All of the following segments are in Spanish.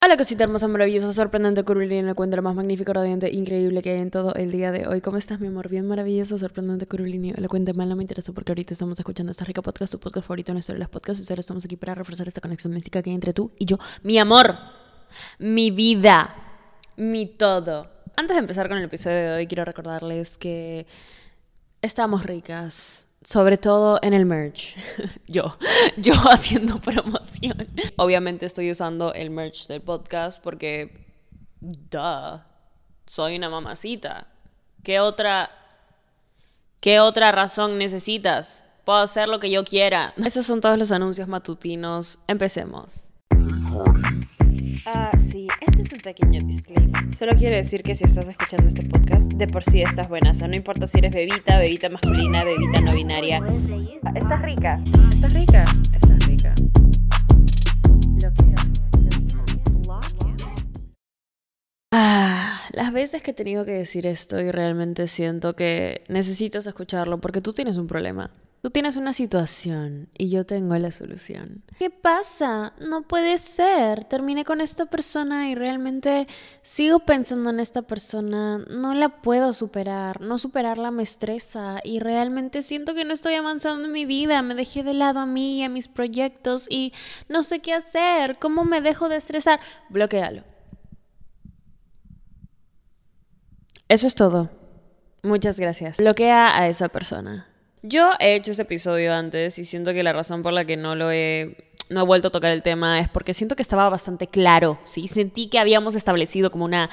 Hola cosita hermosa, maravillosa, sorprendente, curvilínea, encuentro más magnífico, radiante, increíble que hay en todo el día de hoy. ¿Cómo estás, mi amor? Bien maravilloso, sorprendente, curvilíneo, elocuente, mal, no me interesa porque ahorita estamos escuchando Esta Rica Podcast, tu podcast favorito en la historia de los podcasts, y solo estamos aquí para reforzar esta conexión mística que hay entre tú y yo. Mi amor, mi vida, mi todo. Antes de empezar con el episodio de hoy, quiero recordarles que estamos ricas. Sobre todo en el merch. Yo haciendo promoción. Obviamente estoy usando el merch del podcast porque, duh, soy una mamacita. ¿Qué otra razón necesitas? Puedo hacer lo que yo quiera. Esos son todos los anuncios matutinos. Empecemos. Sí, este es un pequeño disclaimer. Solo quiero decir que si estás escuchando este podcast, de por sí estás buenaza. No importa si eres bebita, bebita masculina, bebita no binaria. Estás rica. Estás rica. Estás rica. Las veces que he tenido que decir esto y realmente siento que necesitas escucharlo porque tú tienes un problema. Tú tienes una situación y yo tengo la solución. ¿Qué pasa? No puede ser. Terminé con esta persona y realmente sigo pensando en esta persona. No la puedo superar. No superarla me estresa y realmente siento que no estoy avanzando en mi vida. Me dejé de lado a mí y a mis proyectos y no sé qué hacer. ¿Cómo me dejo de estresar? Bloquéalo. Eso es todo. Muchas gracias. Bloquea a esa persona. Yo he hecho este episodio antes y siento que la razón por la que no he vuelto a tocar el tema es porque siento que estaba bastante claro, ¿sí? Sentí que habíamos establecido como una.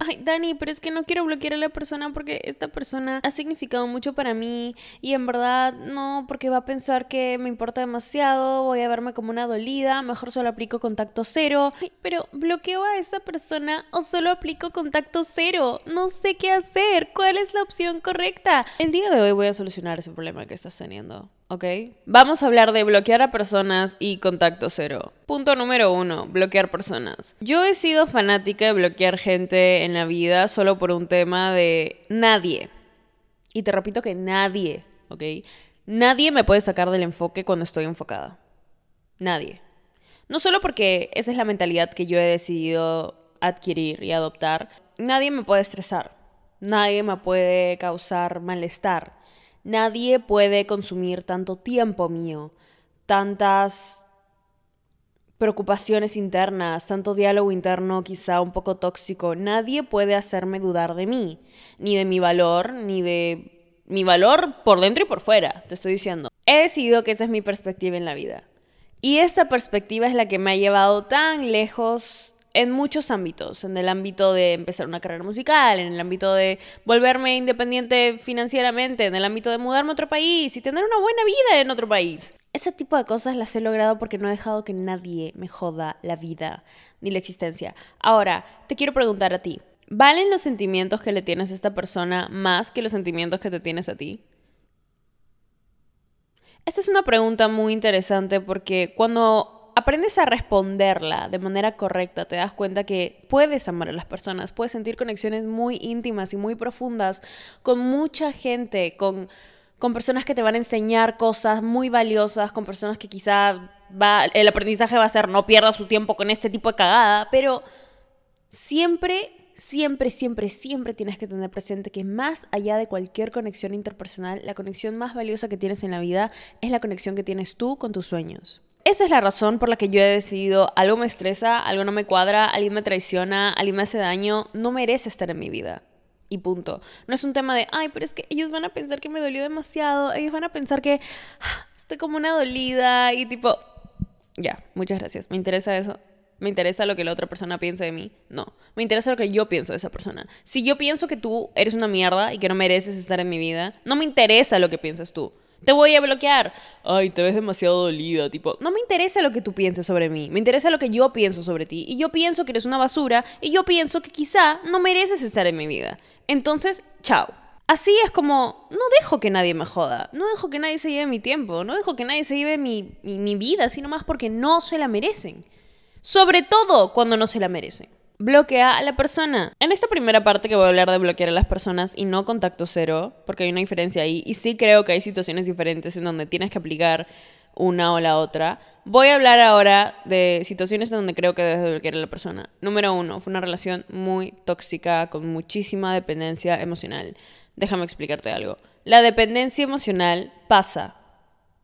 Ay, Dani, pero es que no quiero bloquear a la persona porque esta persona ha significado mucho para mí y en verdad no, porque va a pensar que me importa demasiado, voy a verme como una dolida, mejor solo aplico contacto cero. Ay, pero bloqueo a esa persona o solo aplico contacto cero. No sé qué hacer, ¿cuál es la opción correcta? El día de hoy voy a solucionar ese problema que estás teniendo. ¿Ok? Vamos a hablar de bloquear a personas y contacto cero. Punto número 1, bloquear personas. Yo he sido fanática de bloquear gente en la vida solo por un tema de nadie. Y te repito que nadie, ¿ok? Nadie me puede sacar del enfoque cuando estoy enfocada. Nadie. No solo porque esa es la mentalidad que yo he decidido adquirir y adoptar. Nadie me puede estresar. Nadie me puede causar malestar. Nadie puede consumir tanto tiempo mío, tantas preocupaciones internas, tanto diálogo interno quizá un poco tóxico. Nadie puede hacerme dudar de mí, ni de mi valor, ni de mi valor por dentro y por fuera, te estoy diciendo. He decidido que esa es mi perspectiva en la vida. Y esa perspectiva es la que me ha llevado tan lejos en muchos ámbitos, en el ámbito de empezar una carrera musical, en el ámbito de volverme independiente financieramente, en el ámbito de mudarme a otro país y tener una buena vida en otro país. Ese tipo de cosas las he logrado porque no he dejado que nadie me joda la vida ni la existencia. Ahora, te quiero preguntar a ti, ¿valen los sentimientos que le tienes a esta persona más que los sentimientos que te tienes a ti? Esta es una pregunta muy interesante porque cuando aprendes a responderla de manera correcta, te das cuenta que puedes amar a las personas, puedes sentir conexiones muy íntimas y muy profundas con mucha gente, con personas que te van a enseñar cosas muy valiosas, con personas que quizá el aprendizaje va a ser no pierdas su tiempo con este tipo de cagada, pero siempre tienes que tener presente que más allá de cualquier conexión interpersonal, la conexión más valiosa que tienes en la vida es la conexión que tienes tú con tus sueños. Esa es la razón por la que yo he decidido, algo me estresa, algo no me cuadra, alguien me traiciona, alguien me hace daño, no merece estar en mi vida. Y punto. No es un tema de, ay, pero es que ellos van a pensar que me dolió demasiado, ellos van a pensar que estoy como una dolida y tipo, ya, muchas gracias, me interesa eso. ¿Me interesa lo que la otra persona piense de mí? No. Me interesa lo que yo pienso de esa persona. Si yo pienso que tú eres una mierda y que no mereces estar en mi vida, no me interesa lo que piensas tú. Te voy a bloquear. Ay, te ves demasiado dolida, tipo. No me interesa lo que tú pienses sobre mí. Me interesa lo que yo pienso sobre ti. Y yo pienso que eres una basura. Y yo pienso que quizá no mereces estar en mi vida. Entonces, chao. Así es como, no dejo que nadie me joda, no dejo que nadie se lleve mi tiempo, no dejo que nadie se lleve mi vida, sino más porque no se la merecen. Sobre todo cuando no se la merecen. Bloquea a la persona. En esta primera parte que voy a hablar de bloquear a las personas y no contacto cero, porque hay una diferencia ahí, y sí creo que hay situaciones diferentes en donde tienes que aplicar una o la otra. Voy a hablar ahora de situaciones en donde creo que debes de bloquear a la persona. Número 1, fue una relación muy tóxica, con muchísima dependencia emocional. Déjame explicarte algo. La dependencia emocional pasa.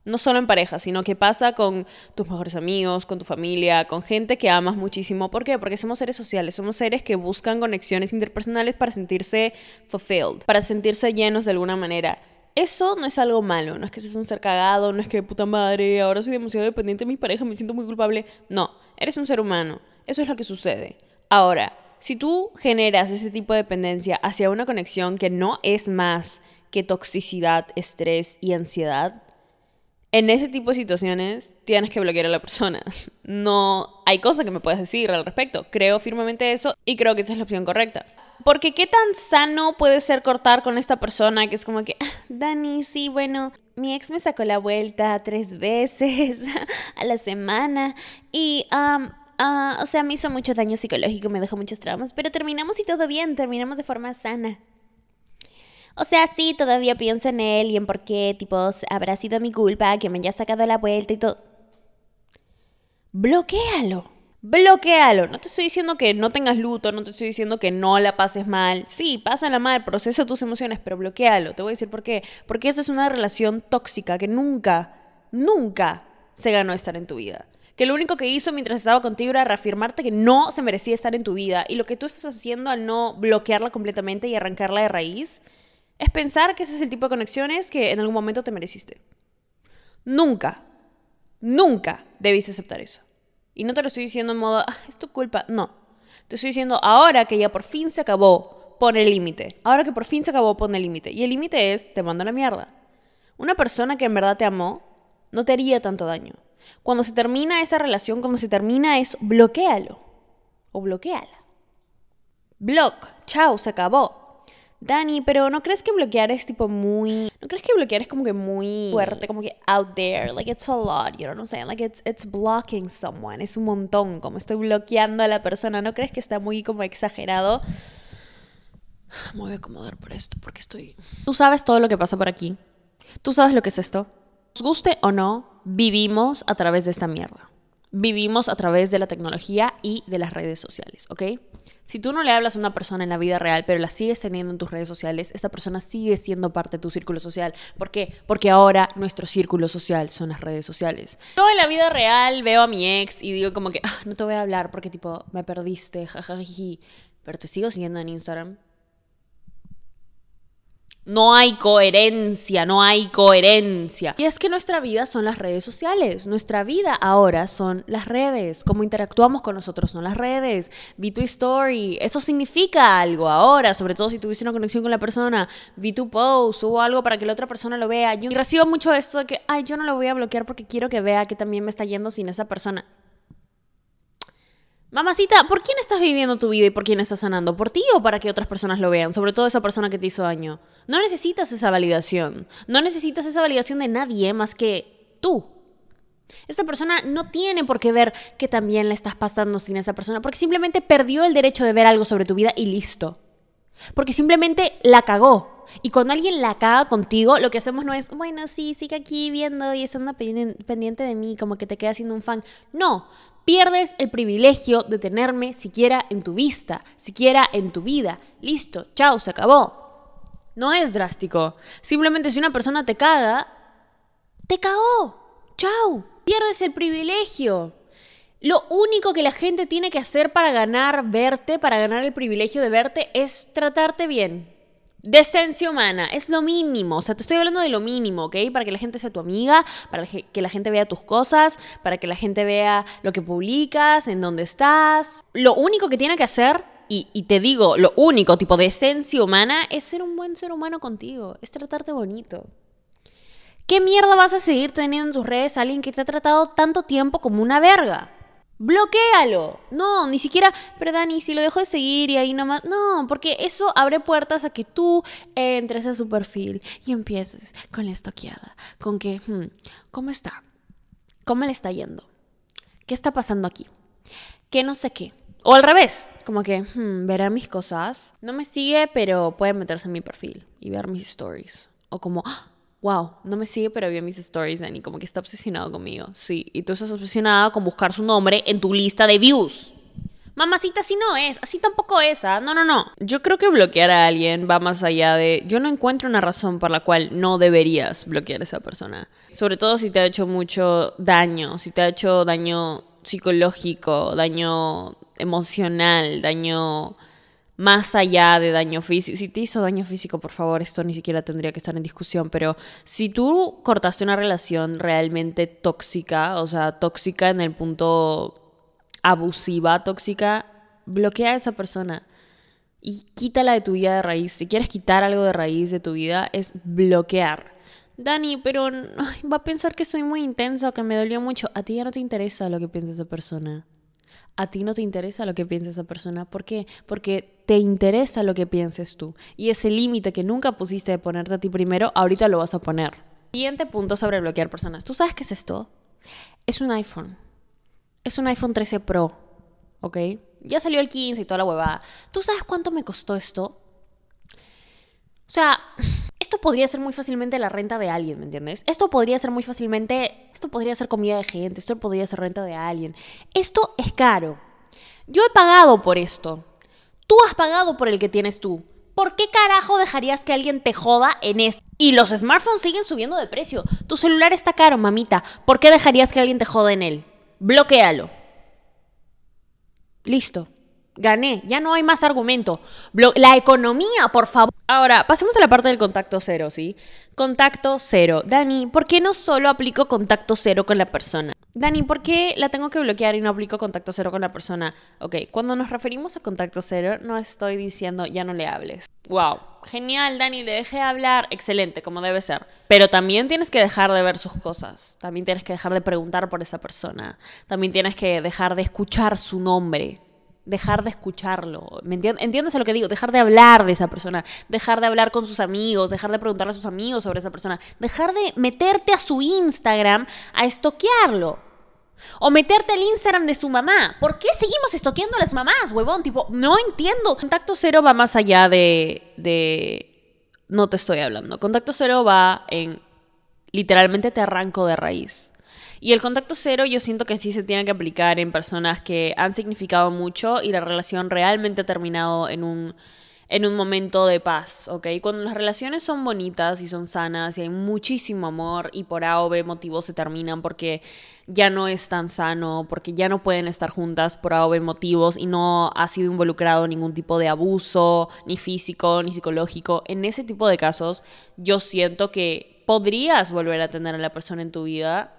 No solo en pareja, sino que pasa con tus mejores amigos, con tu familia, con gente que amas muchísimo. ¿Por qué? Porque somos seres sociales, somos seres que buscan conexiones interpersonales para sentirse fulfilled, para sentirse llenos de alguna manera. Eso no es algo malo, no es que seas un ser cagado, no es que puta madre, ahora soy demasiado dependiente de mi pareja, me siento muy culpable. No, eres un ser humano, eso es lo que sucede. Ahora, si tú generas ese tipo de dependencia hacia una conexión que no es más que toxicidad, estrés y ansiedad, en ese tipo de situaciones tienes que bloquear a la persona. No hay cosa que me puedas decir al respecto. Creo firmemente eso y creo que esa es la opción correcta. Porque qué tan sano puede ser cortar con esta persona que es como que, Dani, sí, bueno, mi ex me sacó la vuelta 3 veces a la semana y, o sea, me hizo mucho daño psicológico, me dejó muchos traumas, pero terminamos y todo bien, terminamos de forma sana. O sea, sí, todavía pienso en él y en por qué, tipo, habrá sido mi culpa que me haya sacado la vuelta y todo. Bloquéalo. No te estoy diciendo que no tengas luto, no te estoy diciendo que no la pases mal. Sí, pásala mal, procesa tus emociones, pero bloquéalo. Te voy a decir por qué. Porque esa es una relación tóxica que nunca se ganó estar en tu vida. Que lo único que hizo mientras estaba contigo era reafirmarte que no se merecía estar en tu vida. Y lo que tú estás haciendo al no bloquearla completamente y arrancarla de raíz es pensar que ese es el tipo de conexiones que en algún momento te mereciste. Nunca debiste aceptar eso. Y no te lo estoy diciendo en modo, es tu culpa. No. Te estoy diciendo, ahora que ya por fin se acabó, pon el límite. Y el límite es, te mando a la mierda. Una persona que en verdad te amó no te haría tanto daño. Cuando se termina esa relación, eso, bloquéalo. O bloquéala. Block. Chao, se acabó. Dani, pero ¿no crees que bloquear es tipo muy... ¿No crees que bloquear es como que muy fuerte, como que out there? Like, it's a lot, you know what I'm saying? Like, it's blocking someone. Es un montón, como estoy bloqueando a la persona. ¿No crees que está muy como exagerado? Me voy a acomodar por esto, porque estoy... Tú sabes todo lo que pasa por aquí. Tú sabes lo que es esto. Nos guste o no, vivimos a través de esta mierda. Vivimos a través de la tecnología y de las redes sociales, ¿ok? Si tú no le hablas a una persona en la vida real, pero la sigues teniendo en tus redes sociales, esa persona sigue siendo parte de tu círculo social. ¿Por qué? Porque ahora nuestro círculo social son las redes sociales. Yo en la vida real veo a mi ex y digo como que, no te voy a hablar porque tipo, me perdiste, jajajiji. Pero te sigo siguiendo en Instagram. No hay coherencia. Y es que nuestra vida son las redes sociales. Nuestra vida ahora son las redes. Cómo interactuamos con nosotros son las redes. Vi tu story. Eso significa algo ahora, sobre todo si tuviste una conexión con la persona. Vi tu post o algo para que la otra persona lo vea. Y recibo mucho esto de que, yo no lo voy a bloquear porque quiero que vea que también me está yendo sin esa persona. Mamacita, ¿por quién estás viviendo tu vida y por quién estás sanando? ¿Por ti o para que otras personas lo vean? Sobre todo esa persona que te hizo daño. No necesitas esa validación. No necesitas esa validación de nadie más que tú. Esa persona no tiene por qué ver que también la estás pasando sin esa persona, porque simplemente perdió el derecho de ver algo sobre tu vida y listo. Porque simplemente la cagó. Y cuando alguien la caga contigo, lo que hacemos no es, bueno, sí, sigue aquí viendo y anda pendiente de mí, como que te queda siendo un fan. No, pierdes el privilegio de tenerme siquiera en tu vista, siquiera en tu vida. Listo, chao, se acabó. No es drástico. Simplemente si una persona te caga, te cagó. Chao, pierdes el privilegio. Lo único que la gente tiene que hacer para ganar el privilegio de verte, es tratarte bien. Decencia humana, es lo mínimo. O sea, te estoy hablando de lo mínimo, ¿ok? Para que la gente sea tu amiga, para que la gente vea tus cosas, para que la gente vea lo que publicas, en dónde estás. Lo único que tiene que hacer, y te digo, lo único tipo de decencia humana, es ser un buen ser humano contigo, es tratarte bonito. ¿Qué mierda vas a seguir teniendo en tus redes a alguien que te ha tratado tanto tiempo como una verga? ¡Bloquéalo! No, ni siquiera, pero Dani, si lo dejo de seguir y ahí nomás... No, porque eso abre puertas a que tú entres a su perfil y empieces con la estoqueada, con que, ¿cómo está? ¿Cómo le está yendo? ¿Qué está pasando aquí? ¿Qué no sé qué? O al revés, como que, verá mis cosas, no me sigue, pero puede meterse en mi perfil y ver mis stories. O como... wow, no me sigue, pero vio mis stories, Dani, como que está obsesionado conmigo. Sí, y tú estás obsesionada con buscar su nombre en tu lista de views. Mamacita, así no es, así tampoco es, ¿ah? No. Yo creo que bloquear a alguien va más allá de... Yo no encuentro una razón por la cual no deberías bloquear a esa persona. Sobre todo si te ha hecho mucho daño, si te ha hecho daño psicológico, daño emocional, daño... más allá de daño físico. Si te hizo daño físico, por favor, esto ni siquiera tendría que estar en discusión, pero si tú cortaste una relación realmente tóxica, o sea, tóxica en el punto abusiva, tóxica, bloquea a esa persona y quítala de tu vida de raíz. Si quieres quitar algo de raíz de tu vida, es bloquear. Dani, pero ay, va a pensar que soy muy intensa o que me dolió mucho. A ti ya no te interesa lo que piensa esa persona. A ti no te interesa lo que piensa esa persona. ¿Por qué? Porque te interesa lo que pienses tú. Y ese límite que nunca pusiste de ponerte a ti primero, ahorita lo vas a poner. Siguiente punto sobre bloquear personas. ¿Tú sabes qué es esto? Es un iPhone. Es un iPhone 13 Pro. ¿Ok? Ya salió el 15 y toda la huevada. ¿Tú sabes cuánto me costó esto? O sea... esto podría ser muy fácilmente la renta de alguien, ¿me entiendes? Esto podría ser muy fácilmente... esto podría ser comida de gente, esto podría ser renta de alguien. Esto es caro. Yo he pagado por esto. Tú has pagado por el que tienes tú. ¿Por qué carajo dejarías que alguien te joda en esto? Y los smartphones siguen subiendo de precio. Tu celular está caro, mamita. ¿Por qué dejarías que alguien te joda en él? Bloquéalo. Listo. Gané, ya no hay más argumento. La economía, por favor. Ahora, pasemos a la parte del contacto cero, ¿sí? Contacto cero. Dani, ¿por qué no solo aplico contacto cero con la persona? Dani, ¿por qué la tengo que bloquear y no aplico contacto cero con la persona? Ok, cuando nos referimos a contacto cero, no estoy diciendo ya no le hables. Wow, genial, Dani, le dejé hablar. Excelente, como debe ser. Pero también tienes que dejar de ver sus cosas. También tienes que dejar de preguntar por esa persona. También tienes que dejar de escuchar su nombre. Dejar de escucharlo, ¿me entiendes? ¿Entiendes lo que digo? Dejar de hablar de esa persona, dejar de hablar con sus amigos, dejar de preguntarle a sus amigos sobre esa persona, dejar de meterte a su Instagram a estoquearlo o meterte al Instagram de su mamá. ¿Por qué seguimos estoqueando a las mamás, huevón? Tipo, no entiendo. Contacto cero va más allá de no te estoy hablando. Contacto cero va en literalmente te arranco de raíz. Y el contacto cero yo siento que sí se tiene que aplicar en personas que han significado mucho y la relación realmente ha terminado en un momento de paz, ¿ok? Cuando las relaciones son bonitas y son sanas y hay muchísimo amor y por A o B motivos se terminan porque ya no es tan sano, porque ya no pueden estar juntas por A o B motivos y no ha sido involucrado ningún tipo de abuso, ni físico, ni psicológico. En ese tipo de casos yo siento que podrías volver a tener a la persona en tu vida,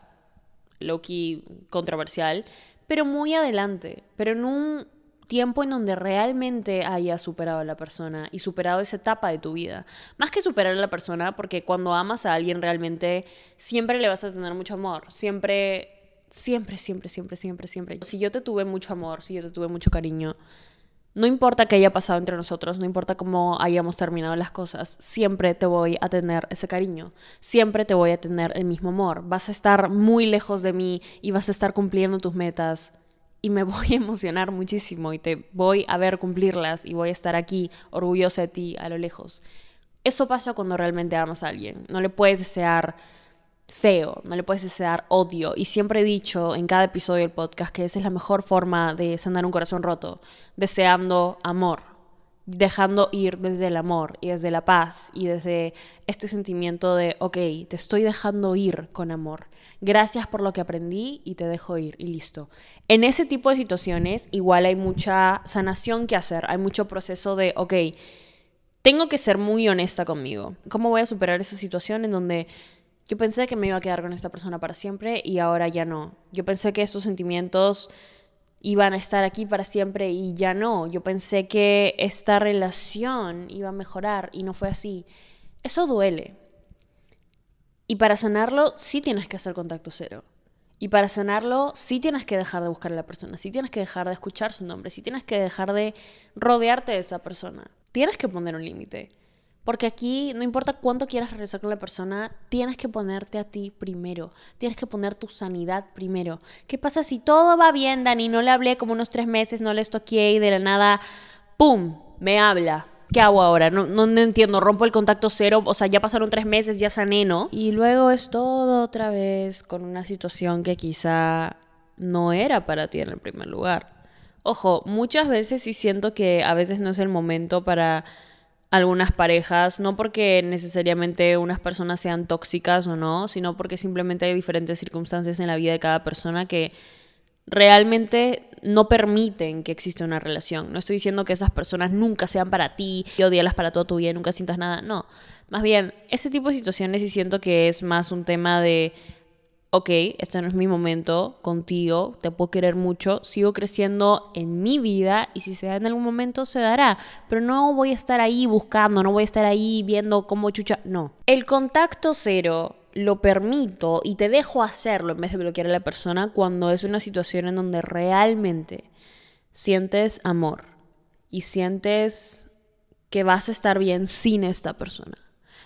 low-key controversial, pero muy adelante, pero en un tiempo en donde realmente hayas superado a la persona y superado esa etapa de tu vida. Más que superar a la persona, porque cuando amas a alguien realmente siempre le vas a tener mucho amor, siempre. Si yo te tuve mucho amor, si yo te tuve mucho cariño, No importa qué haya pasado entre nosotros, no importa cómo hayamos terminado las cosas, siempre te voy a tener ese cariño, siempre te voy a tener el mismo amor. Vas a estar muy lejos de mí y vas a estar cumpliendo tus metas y me voy a emocionar muchísimo y te voy a ver cumplirlas y voy a estar aquí orgullosa de ti a lo lejos. Eso pasa cuando realmente amas a alguien. No le puedes desear feo, no le puedes desear odio. Y siempre he dicho en cada episodio del podcast que esa es la mejor forma de sanar un corazón roto, deseando amor, dejando ir desde el amor y desde la paz y desde este sentimiento de, ok, te estoy dejando ir con amor, gracias por lo que aprendí y te dejo ir y listo. En ese tipo de situaciones igual hay mucha sanación que hacer, hay mucho proceso de, ok, tengo que ser muy honesta conmigo. ¿Cómo voy a superar esa situación en donde yo pensé que me iba a quedar con esta persona para siempre y ahora ya no? Yo pensé que esos sentimientos iban a estar aquí para siempre y ya no. Yo pensé que esta relación iba a mejorar y no fue así. Eso duele. Y para sanarlo sí tienes que hacer contacto cero. Y para sanarlo sí tienes que dejar de buscar a la persona, sí tienes que dejar de escuchar su nombre, sí tienes que dejar de rodearte de esa persona. Tienes que poner un límite. Porque aquí, no importa cuánto quieras regresar con la persona, tienes que ponerte a ti primero. Tienes que poner tu sanidad primero. ¿Qué pasa si todo va bien, Dani? No le hablé como unos 3 meses, no le estoqueé y de la nada, ¡pum!, me habla. ¿Qué hago ahora? No entiendo, rompo el contacto cero, o sea, ya pasaron 3 meses, ya sané, ¿no? Y luego es todo otra vez con una situación que quizá no era para ti en el primer lugar. Ojo, muchas veces sí siento que a veces no es el momento para algunas parejas, no porque necesariamente unas personas sean tóxicas o no, sino porque simplemente hay diferentes circunstancias en la vida de cada persona que realmente no permiten que exista una relación. No estoy diciendo que esas personas nunca sean para ti y odiarlas para toda tu vida y nunca sientas nada, no. Más bien, ese tipo de situaciones sí siento que es más un tema de, ok, este no es mi momento contigo, te puedo querer mucho, sigo creciendo en mi vida y si se da en algún momento se dará, pero no voy a estar ahí buscando, no voy a estar ahí viendo cómo chucha, no. El contacto cero lo permito y te dejo hacerlo en vez de bloquear a la persona cuando es una situación en donde realmente sientes amor y sientes que vas a estar bien sin esta persona.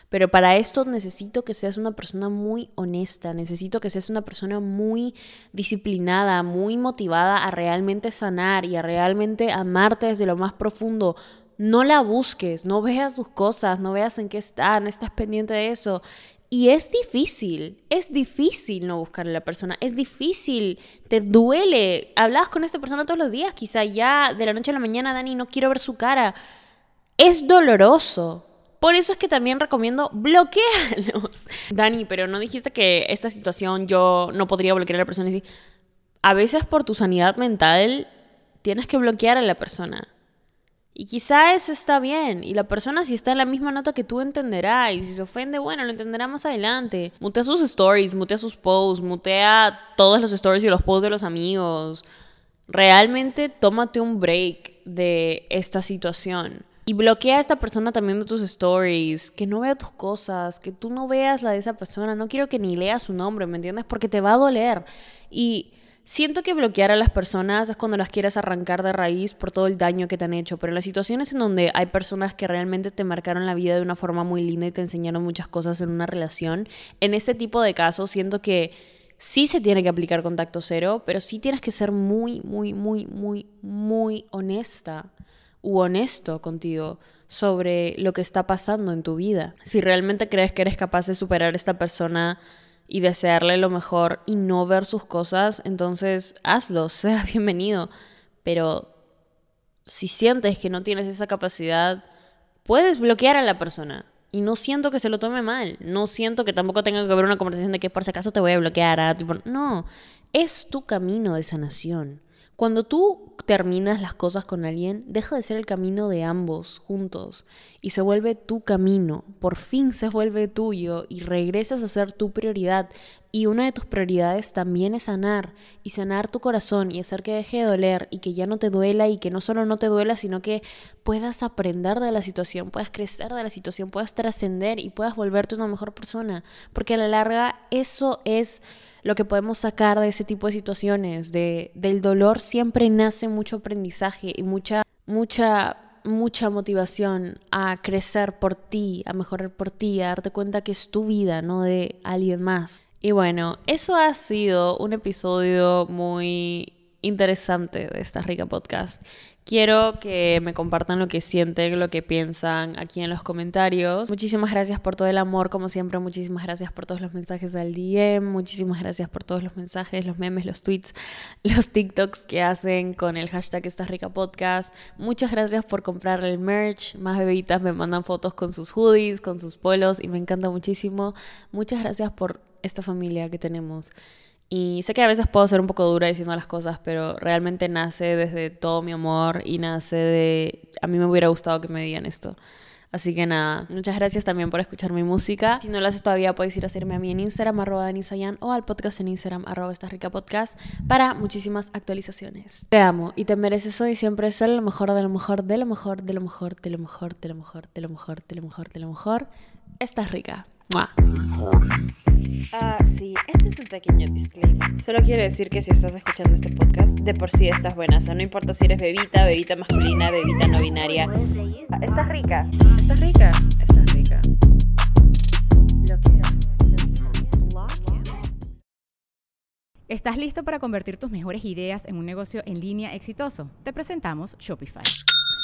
Pero para esto necesito que seas una persona muy honesta, necesito que seas una persona muy disciplinada, muy motivada a realmente sanar y a realmente amarte desde lo más profundo. No la busques, no veas sus cosas, no veas en qué está, no estás pendiente de eso. Y es difícil no buscar a la persona, es difícil, te duele. Hablabas con esta persona todos los días, quizá ya de la noche a la mañana, Dani, no quiero ver su cara. Es doloroso. Por eso es que también recomiendo bloquearlos. Dani, pero no dijiste que esta situación yo no podría bloquear a la persona. A veces por tu sanidad mental tienes que bloquear a la persona. Y quizá eso está bien. Y la persona si está en la misma nota que tú entenderá. Y si se ofende, bueno, lo entenderá más adelante. Mutea sus stories, mutea sus posts, mutea todos los stories y los posts de los amigos. Realmente tómate un break de esta situación. Y bloquea a esta persona también de tus stories, que no vea tus cosas, que tú no veas la de esa persona. No quiero que ni leas su nombre, ¿me entiendes? Porque te va a doler. Y siento que bloquear a las personas es cuando las quieres arrancar de raíz por todo el daño que te han hecho. Pero en las situaciones en donde hay personas que realmente te marcaron la vida de una forma muy linda y te enseñaron muchas cosas en una relación, en este tipo de casos siento que sí se tiene que aplicar contacto cero, pero sí tienes que ser muy, muy, muy, muy, muy honesta u honesto contigo sobre lo que está pasando en tu vida. Si realmente crees que eres capaz de superar a esta persona y desearle lo mejor y no ver sus cosas, entonces hazlo, sea bienvenido. Pero si sientes que no tienes esa capacidad, puedes bloquear a la persona. Y no siento que se lo tome mal. No siento que tampoco tenga que haber una conversación de que por si acaso te voy a bloquear. No, es tu camino de sanación. Cuando tú terminas las cosas con alguien, deja de ser el camino de ambos juntos y se vuelve tu camino, por fin se vuelve tuyo y regresas a ser tu prioridad. Y una de tus prioridades también es sanar y sanar tu corazón y hacer que deje de doler y que ya no te duela y que no solo no te duela, sino que puedas aprender de la situación, puedas crecer de la situación, puedas trascender y puedas volverte una mejor persona. Porque a la larga eso es lo que podemos sacar de ese tipo de situaciones, del dolor siempre nace mucho aprendizaje y mucha motivación a crecer por ti, a mejorar por ti, a darte cuenta que es tu vida, no de alguien más. Y bueno, eso ha sido un episodio muy interesante de Esta Rica Podcast. Quiero que me compartan lo que sienten, lo que piensan aquí en los comentarios. Muchísimas gracias por todo el amor, como siempre. Muchísimas gracias por todos los mensajes al DM. Muchísimas gracias por todos los mensajes, los memes, los tweets, los TikToks que hacen con el hashtag Esta Rica Podcast. Muchas gracias por comprar el merch. Más bebitas me mandan fotos con sus hoodies, con sus polos y me encanta muchísimo. Muchas gracias por esta familia que tenemos. Y sé que a veces puedo ser un poco dura diciendo las cosas, pero realmente nace desde todo mi amor y nace de... A mí me hubiera gustado que me digan esto. Así que nada, muchas gracias también por escuchar mi música. Si no lo haces todavía, puedes ir a seguirme a mí en Instagram, @danisayan, o al podcast en Instagram, @estarricapodcast, para muchísimas actualizaciones. Te amo y te mereces hoy siempre ser lo mejor de lo mejor, de lo mejor, de lo mejor, de lo mejor, de lo mejor, de lo mejor, de lo mejor, de lo mejor. Estás rica. Sí, este es un pequeño disclaimer. Solo quiero decir que si estás escuchando este podcast, de por sí estás buenaza. No importa si eres bebita, bebita masculina, bebita no binaria. Estás rica. Estás rica. Estás rica. Lo quiero. ¿Estás listo para convertir tus mejores ideas en un negocio en línea exitoso? Te presentamos Shopify.